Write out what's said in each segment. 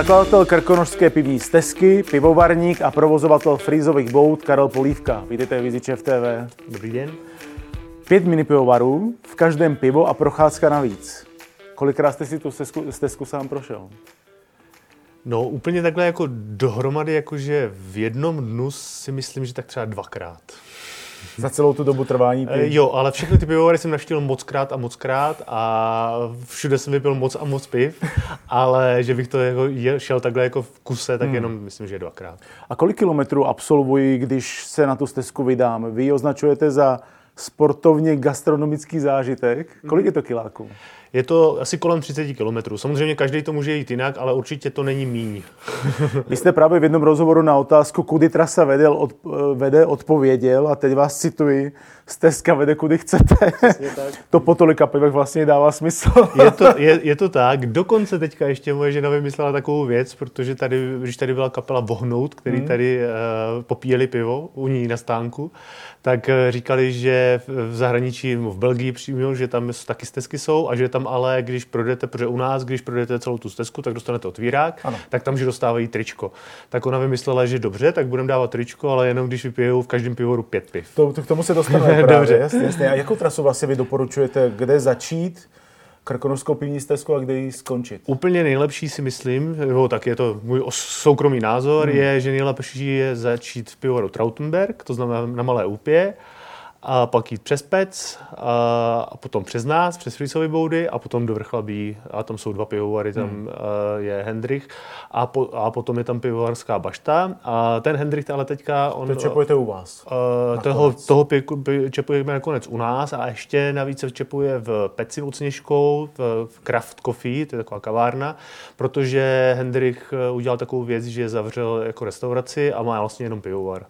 Zakladatel krkonošské pivní stezky, pivovarník a provozovatel frýzových bout Karel Polívka. Vítejte v Čiv TV. Dobrý den. 5 minipivovarů, v každém pivo a procházka navíc. Kolikrát jste si tu stezku sám prošel? No úplně takhle jako dohromady, jakože v jednom dnu si myslím, že tak třeba 2krát. Za celou tu dobu trvání piv? Jo, ale všechny ty pivovary jsem navštívil mockrát a všude jsem vypil moc a moc piv, ale že bych to jako šel takhle jako v kuse, tak jenom myslím, že 2krát. A kolik kilometrů absolvuji, když se na tu stezku vydám? Vy ji označujete za sportovně gastronomický zážitek. Kolik je to kiláků? Je to asi kolem 30 kilometrů. Samozřejmě každý to může jít jinak, ale určitě to není míň. Vy jste právě v jednom rozhovoru na otázku, kudy trasa vede, odpověděl a teď vás cituji, stezka vede, kudy chcete. To po tolika pivech vlastně dává smysl. Je to tak. Dokonce teďka ještě moje žena vymyslela takovou věc, protože tady, když tady byla kapela Vohnout, který tady popíjeli pivo u ní na stánku, tak říkali, že v zahraničí, v Belgii přímo, že tam taky stezky jsou a že tam ale, když projdete, protože u nás, když projdete celou tu stezku, tak dostanete otvírák, ano. Tak tam, že dostávají tričko. Tak ona vymyslela, že dobře, tak budeme dávat tričko, ale jenom když vypijou v každém pivoru 5 piv. K tomu se dostaneme právě, jasně. A jakou trasu vlastně vy doporučujete, kde začít krkonošskou pivní stezku a kde ji skončit? Úplně nejlepší si myslím, tak je to můj soukromý názor, je, že nejlepší je začít v pivoru Trautenberg, to znamená na Malé Úpě, a pak jít přes Pec, a potom přes nás, přes Frýsovy boudy a potom do Vrchlabí. A tam jsou 2 pivovary, tam je Hendrych a potom je tam pivovarská bašta. A ten Hendrych ale teďka... To čepujete u vás? Toho čepujeme nakonec u nás a ještě navíc se čepuje v Peci pod Sněžkou, v Craft Coffee, to je taková kavárna, protože Hendrych udělal takovou věc, že zavřel jako restauraci a má vlastně jenom pivovar.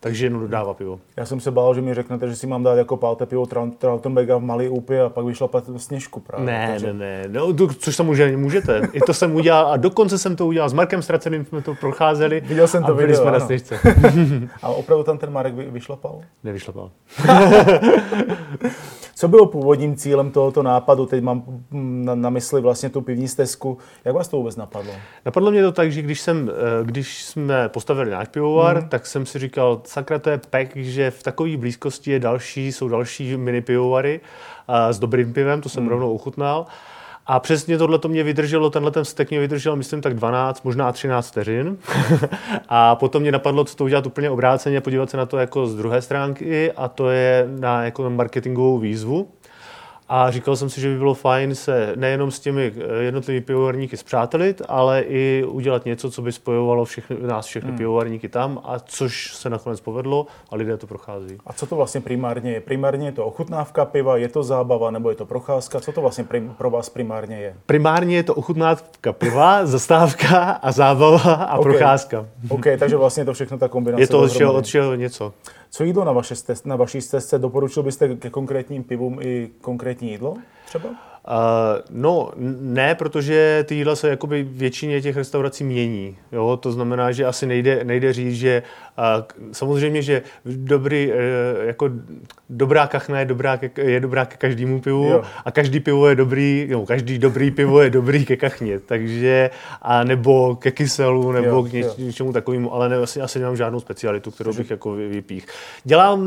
Takže jenom dodává pivo. Já jsem se bál, že mi řeknete, že si mám dát jako 5. pivo Trautenberga v Malý Úpě a pak vyšlapat Sněžku právě. Ne. No, což samozřejmě můžete. I to jsem udělal a dokonce jsem to udělal s Markem Straceným, jsme to procházeli. Viděl jsem to a byli video, jsme na Sněžce. A opravdu tam ten Marek vyšlapal? Nevyšlapal. Co bylo původním cílem tohoto nápadu? Teď mám na mysli vlastně tu pivní stezku. Jak vás to vůbec napadlo? Napadlo mě to tak, že když jsme postavili náš pivovar, tak jsem si říkal, sakra, to je pek, že v takové blízkosti jsou další mini pivovary s dobrým pivem, to jsem rovnou ochutnal. A přesně tohle to mě vydrželo, tenhle ten stek mě vydržel, myslím, tak 12, možná 13 vteřin. A potom mě napadlo, co to udělat úplně obráceně, podívat se na to jako z druhé stránky a to je na jako marketingovou výzvu. A říkal jsem si, že by bylo fajn se nejenom s těmi jednotlivými pivovarníky spřátelit, ale i udělat něco, co by spojovalo nás všechny pivovarníky tam, a což se nakonec povedlo a lidé to prochází. A co to vlastně primárně je? Primárně je to ochutnávka piva, je to zábava nebo je to procházka? Co to vlastně pro vás primárně je? Primárně je to ochutnávka piva, zastávka a zábava a procházka. OK, takže vlastně je to všechno ta kombinace. Je to od všeho něco. Co jídlo na vaší stezce? Doporučil byste ke konkrétním pivům i konkrétní jídlo třeba? Ne, protože ty jídla se jakoby většině těch restaurací mění. Jo? To znamená, že asi nejde říct, že samozřejmě, že dobrá kachna je dobrá ke každému pivu, jo. A každý dobrý pivo je dobrý ke kachně, takže a nebo ke kyselu, nebo k něčemu takovému, ale asi nemám žádnou specialitu, kterou bych jako vypích.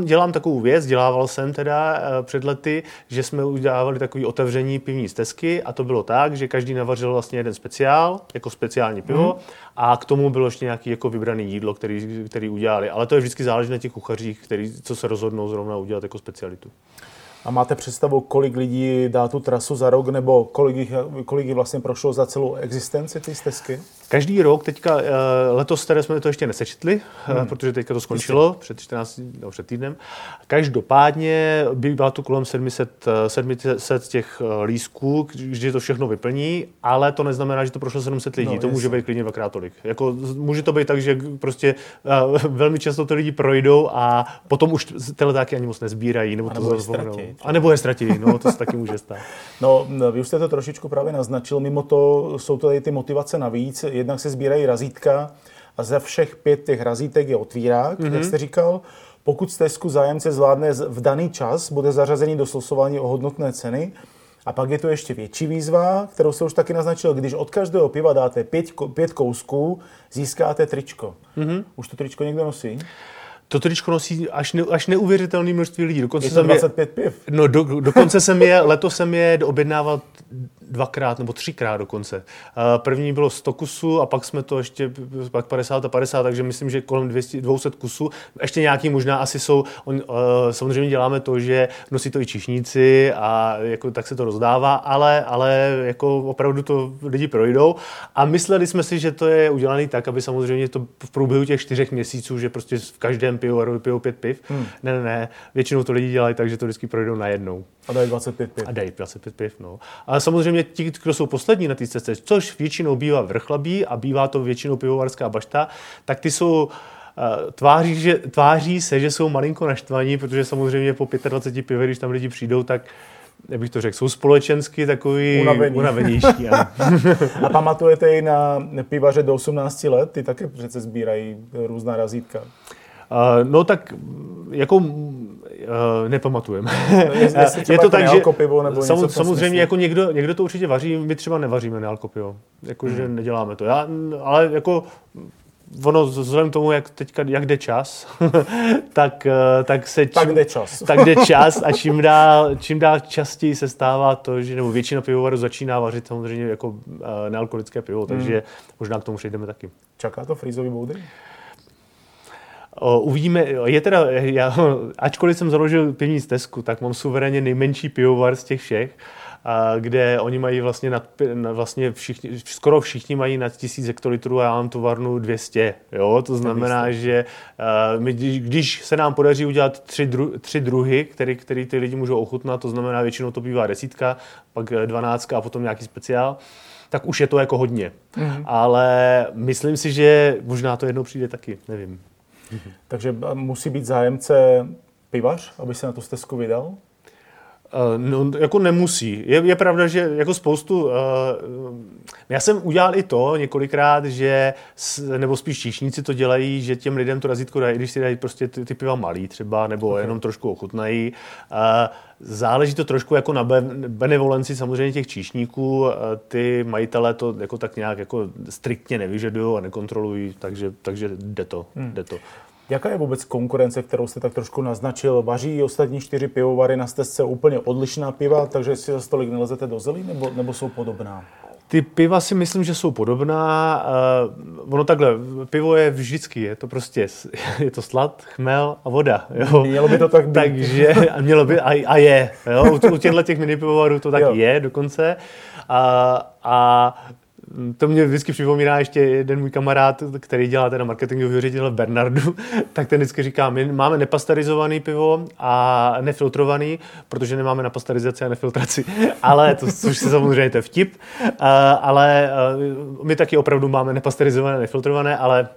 Dělám takovou věc, dělával jsem teda před lety, že jsme udělávali takový otevření pivní stezky a to bylo tak, že každý navařil vlastně jeden speciál, jako speciální pivo a k tomu bylo ještě nějaký jako vybrané jídlo, který udělali, ale to je vždycky záleží na těch kuchařích, co se rozhodnou zrovna udělat jako specialitu. A máte představu, kolik lidí dá tu trasu za rok, nebo kolik jich vlastně prošlo za celou existenci té stezky? Každý rok, teďka letos tady jsme to ještě nesečetli, protože teďka to skončilo před týdnem. Každopádně bývá to kolem 700 těch lístků, že to všechno vyplní, ale to neznamená, že to prošlo 700 lidí. To může být klidně 2x tolik. Jako, může to být tak, že prostě velmi často ty lidi projdou a potom už teletáky ani moc nezbírají, nebo to zazvomenou. A nebo je ztratí, to se taky může stát. No, vy už jste to trošičku právě naznačil, mimo to jsou tady ty motivace navíc, jednak se sbírají razítka a ze všech 5 těch razítek je otvírák, jak jste říkal. Pokud stezku zájemce zvládne v daný čas, bude zařazený do slosování o hodnotné ceny A pak je to ještě větší výzva, kterou se už taky naznačil, když od každého piva dáte 5 kousků, získáte tričko. Mm-hmm. Už to tričko někdo nosí? To tričko nosí až neuvěřitelné množství lidí. Dokonce je to 25 piv. No, dokonce letos jsem je objednával 2krát nebo 3krát dokonce. První bylo 100 kusů a pak jsme to ještě pak 50 a 50, takže myslím, že kolem 200 kusů. Ještě nějaký možná asi jsou, samozřejmě děláme to, že nosí to i číšníci a jako tak se to rozdává, ale jako opravdu to lidi projdou a mysleli jsme si, že to je udělané tak, aby samozřejmě to v průběhu těch 4 měsíců, že prostě v každém pivu 5 piv. Ne, většinou to lidi dělají tak, že to vždycky projdou najednou. A dají 25 piv. No. A samozřejmě ti, kdo jsou poslední na té cestě, což většinou bývá Vrchlabí a bývá to většinou pivovarská bašta, tak ty jsou tváří se, že jsou malinko naštvaní, protože samozřejmě po 25 pivě, když tam lidi přijdou, tak jak bych to řekl, jsou společensky takový unavenější. A pamatujete i na pivaře do 18 let? Ty také přece sbírají různá razítka. No tak jako nepamatujeme. Je to tak, že samozřejmě jako někdo to určitě vaří, my třeba nevaříme nealkopivo. Jakože neděláme to. Ale jako ono vzhledem k tomu, jak teďka jak jde čas, tak jde čas a čím dál častěji se stává to, že nebo většina pivovarů začíná vařit samozřejmě jako nealkoholické pivo, takže možná k tomu přejdeme taky. Čaká to frízový boudry? Uvidíme, je teda, ačkoliv jsem založil pivní stezku, tak mám suverénně nejmenší pivovar z těch všech, kde oni mají vlastně, skoro všichni mají nad 1000 hektolitrů a já mám továrnu 200. Jo? To znamená, že my, když se nám podaří udělat 3 druhy, který ty lidi můžou ochutnat, to znamená většinou to bývá 10, pak 12 a potom nějaký speciál, tak už je to jako hodně. Ale myslím si, že možná to jednou přijde taky, nevím. Takže musí být zájemce pivař, aby se na tu stezku vydal? No, jako nemusí. Je pravda, že jako spoustu... já jsem udělal i to několikrát, že, nebo spíš číšníci to dělají, že těm lidem to razítko dají, když si dají prostě ty piva malý třeba, nebo jenom trošku ochutnají. Záleží to trošku jako na benevolenci samozřejmě těch číšníků. Ty majitelé to jako tak nějak jako striktně nevyžadují a nekontrolují, takže jde to. Jaká je vůbec konkurence, kterou jste tak trošku naznačil? Vaří ostatní 4 pivovary na stezce úplně odlišná piva, takže si za stolik nelezete do zelí, nebo jsou podobná? Ty piva si myslím, že jsou podobná. Ono takhle, pivo je vždycky, je to slad, chmel a voda. Jo? Mělo by to tak být. Takže mělo by a je. Jo? U těchto těch minipivovarů to tak je dokonce. A to mě vždycky připomíná ještě jeden můj kamarád, který dělá teda marketingový ředitel v Bernardu, tak ten vždycky říká, my máme nepasterizovaný pivo a nefiltrovaný, protože nemáme na pastarizaci a nefiltraci, ale to, což se samozřejmě to je vtip, ale my taky opravdu máme nepasterizované a nefiltrované, ale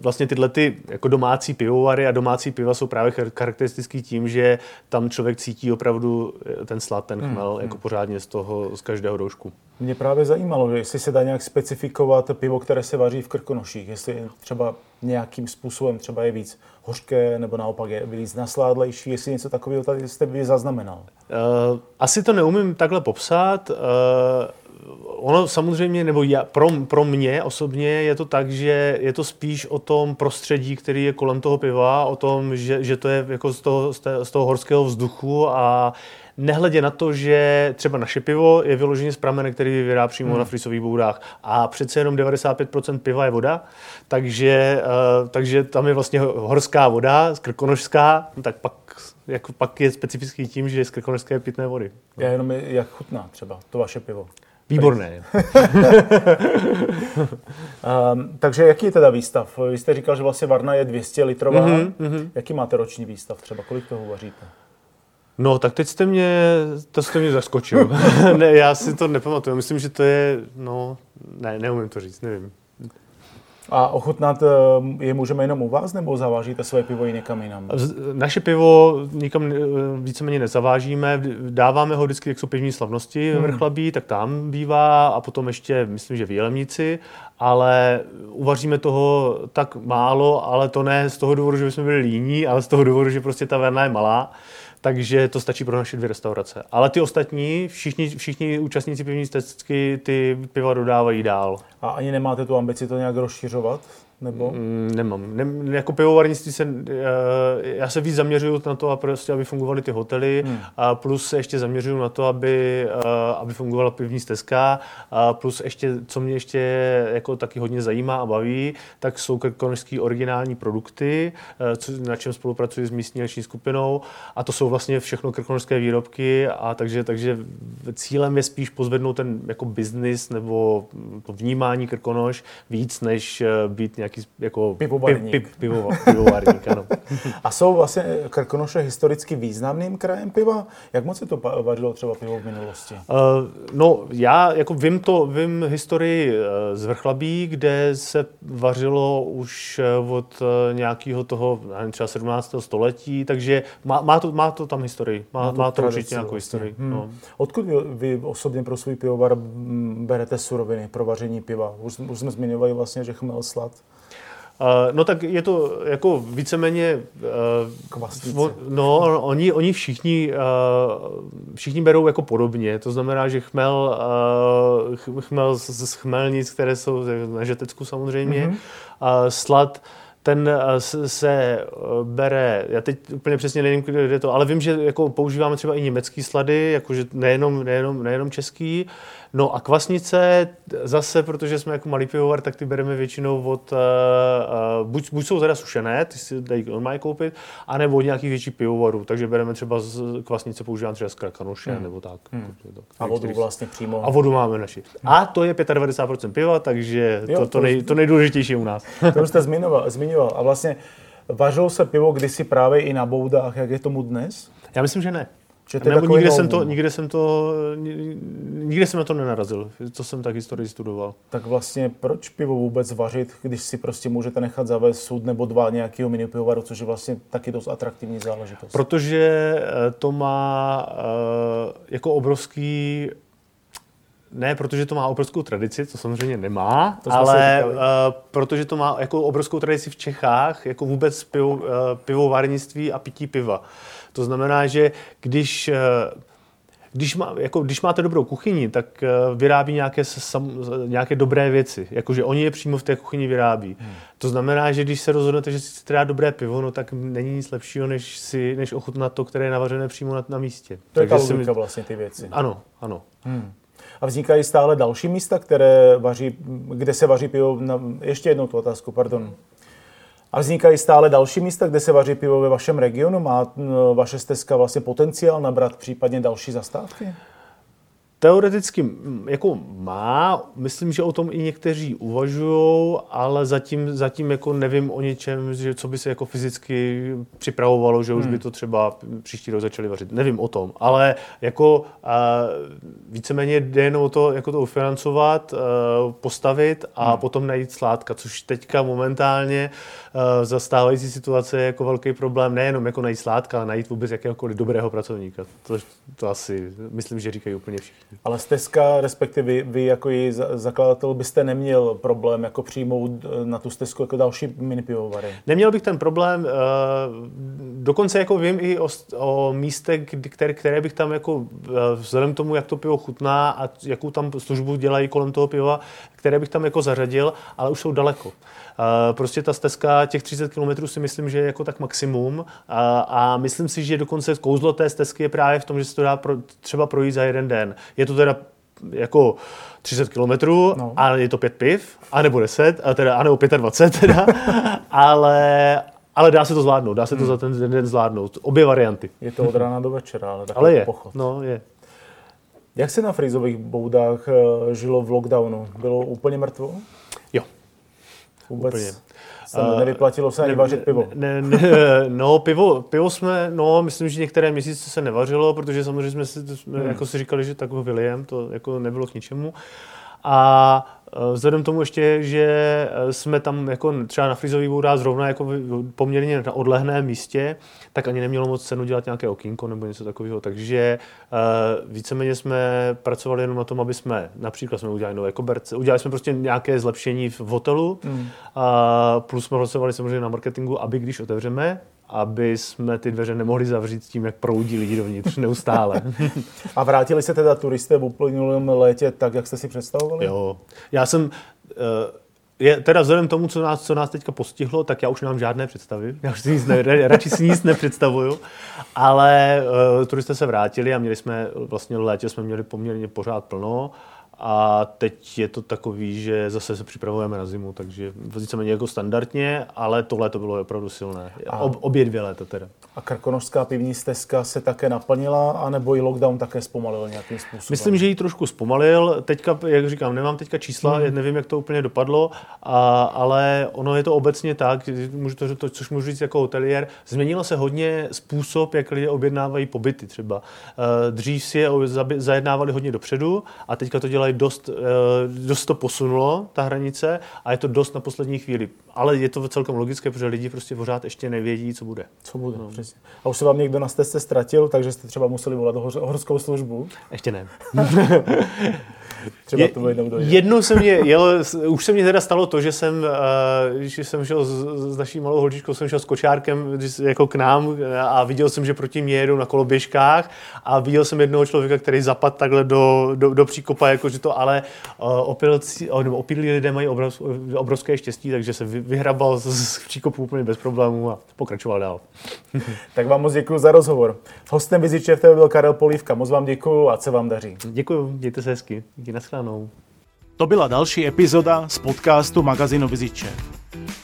vlastně tyhle ty jako domácí pivovary a domácí piva jsou právě charakteristický tím, že tam člověk cítí opravdu ten slad, ten chmel jako pořádně z každého doušku. Mě právě zajímalo, že jestli se dá nějak specifikovat pivo, které se vaří v Krkonoších, jestli třeba nějakým způsobem třeba je víc hořké, nebo naopak je víc nasládlejší, jestli něco takového tady jste by zaznamenal. Asi to neumím takhle popsat. Ono samozřejmě, nebo pro mě osobně je to tak, že je to spíš o tom prostředí, který je kolem toho piva, o tom, že to je jako z toho horského vzduchu a nehledě na to, že třeba naše pivo je vyloženě z pramene, který vyvírá přímo na frízových bourách a přece jenom 95% piva je voda, takže tam je vlastně horská voda, krkonošská, tak pak je specifický tím, že je z krkonošské pitné vody. No. Já jenom jak chutná třeba to vaše pivo. Výborné. Takže jaký je teda výstav? Vy jste říkal, že vlastně varna je 200 litrová. Jaký máte roční výstav třeba? Kolik toho vaříte? No, tak teď jste mě zaskočil. Ne, já si to nepamatuju. Myslím, že to je, neumím to říct, nevím. A ochutnat je můžeme jenom u vás, nebo zavážíte své pivo i někam jinam? Naše pivo nikam víceméně nezavážíme, dáváme ho vždycky, jak jsou pivní slavnosti ve Vrchlabí, tak tam bývá a potom ještě, myslím, že v Jilemnici, ale uvaříme toho tak málo, ale to ne z toho důvodu, že bychom byli líní, ale z toho důvodu, že prostě ta varna je malá. takže to stačí pro naše 2 restaurace. Ale ty ostatní, všichni účastníci pivní stezky ty piva dodávají dál. A ani nemáte tu ambici to nějak rozšiřovat? Nebo? Nemám. Jako pivovarnictví já se víc zaměřuju na to, prostě, aby fungovaly ty hotely, a plus se ještě zaměřuju na to, aby fungovala pivní stezka, a plus ještě, co mě ještě jako taky hodně zajímá a baví, tak jsou krkonošské originální produkty, na čem spolupracuji s místní akční skupinou, a to jsou vlastně všechno krkonošské výrobky, a takže cílem je spíš pozvednout ten jako biznis nebo to vnímání Krkonoš víc, než být nějaký jako pivovarník, ano. A jsou vlastně Krkonoše historicky významným krajem piva? Jak moc se to vařilo třeba pivo v minulosti? Já jako vím historii z Vrchlabí, kde se vařilo už od nějakého toho, nevím, třeba 17. století, takže má to tam historii. Má to určitě nějakou historii. No. Odkud vy osobně pro svůj pivovar berete suroviny pro vaření piva? Už jsme zmiňovali vlastně, že chmel, slad. No tak je to jako víceméně... Kvasnice. Oni všichni berou jako podobně. To znamená, že chmel z chmelnic, které jsou na Žetecku samozřejmě, slad, ten se bere, já teď úplně přesně nevím, kde je to, ale vím, že jako používáme třeba i německý slady, jakože nejenom český. No a kvasnice zase, protože jsme jako malý pivovar, tak ty bereme většinou od, buď jsou teda sušené, ty si dají normálně koupit, anebo od nějakých větších pivovarů, takže bereme třeba z kvasnice, používám třeba z Krakonoše, nebo tak. A vodu vlastně přímo. A vodu máme naši. A to je 95% piva, takže to nejdůležitější u nás. To už jste zmiňoval. A vlastně vařilo se pivo kdysi právě i na boudách, jak je tomu dnes? Já myslím, že ne. Nebo nikde jsem na to nenarazil, to jsem tak historii studoval. Tak vlastně proč pivo vůbec vařit, když si prostě můžete nechat zavést sud nebo dva nějakého minipivovaru, což je vlastně taky dost atraktivní záležitost? Protože to má jako obrovský... Ne, protože to má obrovskou tradici, to samozřejmě nemá, ale protože to má jako obrovskou tradici v Čechách, jako vůbec pivovarnictví a pití piva. To znamená, že když máte dobrou kuchyni, tak vyrábí nějaké dobré věci. Jakože oni je přímo v té kuchyni vyrábí. To znamená, že když se rozhodnete, že si chcete dát dobré pivo, no tak není nic lepšího, než ochutnat to, které je navařené přímo na místě. To je ta logika vlastně ty věci. Ano. A vznikají stále další místa, kde se vaří pivo... Ještě jednou tu otázku, pardon. A vznikají stále další místa, kde se vaří pivo ve vašem regionu? Má vaše stezka vlastně potenciál nabrat případně další zastávky? Teoreticky jako má, myslím, že o tom i někteří uvažují, ale zatím jako nevím o něčem, že co by se jako fyzicky připravovalo, že už by to třeba příští rok začali vařit. Nevím o tom, ale jako víceméně jde jenom o to, jako to ufinancovat, postavit a potom najít sládka, což teďka momentálně za stávající situace je jako velký problém, nejenom jako najít sládka, ale najít vůbec jakéhokoliv dobrého pracovníka. To asi, myslím, že říkají úplně všichni. Ale stezka, respektive vy jako její zakladatel, byste neměl problém jako přijmout na tu stezku jako další minipivovary? Neměl bych ten problém, dokonce jako vím i o místech, které bych tam jako vzhledem tomu, jak to pivo chutná a jakou tam službu dělají kolem toho piva, které bych tam jako zařadil, ale už jsou daleko. Prostě ta stezka, těch 30 kilometrů si myslím, že je jako tak maximum a myslím si, že dokonce kouzlo té stezky je právě v tom, že se to dá třeba projít za jeden den. Je to teda jako 30 kilometrů, ale je to 5 piv, anebo 10, anebo 25 teda, ale dá se to zvládnout, dá se to za ten den zvládnout. Obě varianty. Je to od rána do večera, ale takový pochod. Je. Jak se na frízových boudách žilo v lockdownu? Bylo úplně mrtvo? Jo. Vůbec úplně. Nevyplatilo se ani vařit pivo? Pivo jsme, myslím, že některé měsíce se nevařilo, protože samozřejmě jsme jako si říkali, že tak ho vylijem, to jako nebylo k ničemu. A vzhledem tomu ještě, že jsme tam jako třeba na frízový boudách zrovna jako poměrně na odlehlém místě, tak ani nemělo moc cenu dělat nějaké okýnko nebo něco takového. Takže víceméně jsme pracovali jenom na tom, aby jsme například udělali nové koberce, udělali jsme prostě nějaké zlepšení v hotelu, plus jsme pracovali samozřejmě na marketingu, aby když otevřeme, aby jsme ty dveře nemohli zavřít s tím, jak proudí lidi dovnitř neustále. A vrátili se teda turisté v uplynulém létě tak, jak jste si představovali? Jo. Já jsem... teda vzhledem tomu, co nás teďka postihlo, tak já už nemám žádné představy. Já už si radši si nic nepředstavuju. Ale turisté se vrátili a měli jsme, vlastně v létě jsme měli poměrně pořád plno. A teď je to takový, že zase se připravujeme na zimu, takže víceméně jako standardně, ale tohle to bylo opravdu silné. Obě dvě léta teda. A Krkonošská pivní stezka se také naplnila, anebo i lockdown také zpomalil nějakým způsobem? Myslím, že ji trošku zpomalil. Teďka, jak říkám, nemám teďka čísla, nevím, jak to úplně dopadlo, ale ono je to obecně tak, což můžu říct jako hotelier, změnilo se hodně způsob, jak lidé objednávají pobyty třeba. Dřív si je zajednávali hodně dopředu a teďka to dělají dost to posunulo, ta hranice, a je to dost na poslední chvíli. Ale je to celkem logické, protože lidi prostě pořád ještě nevědí, co bude. Co bude, no. Přesně. A už se vám někdo na stezce ztratil, takže jste třeba museli volat horskou službu? Ještě ne. Třeba to jednou dojde. Jednou se mě jel, už se mě teda stalo to, že jsem šel s naší malou holčičkou, jsem šel s kočárkem jako k nám a viděl jsem, že proti mě jedou na koloběžkách a viděl jsem jednoho člověka, který zapadl takhle do příkopa, jakože to ale opilí lidé mají obrovské štěstí, takže se vyhrabal z příkopu úplně bez problémů a pokračoval dál. Tak vám moc děkuji za rozhovor. Hostem Vizičev byl Karel Polívka. Moc vám děkuji a co vám daří. Děkuji, dějte se hezky. Naschledanou. To byla další epizoda z podcastu magazínu Viziče.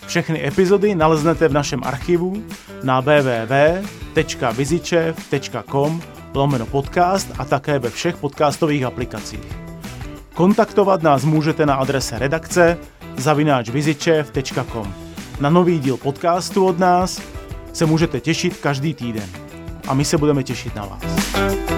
Všechny epizody naleznete v našem archivu na www.vizičev.com/podcast a také ve všech podcastových aplikacích. Kontaktovat nás můžete na adrese redakce@vizicev.com. Na nový díl podcastu od nás se můžete těšit každý týden. A my se budeme těšit na vás.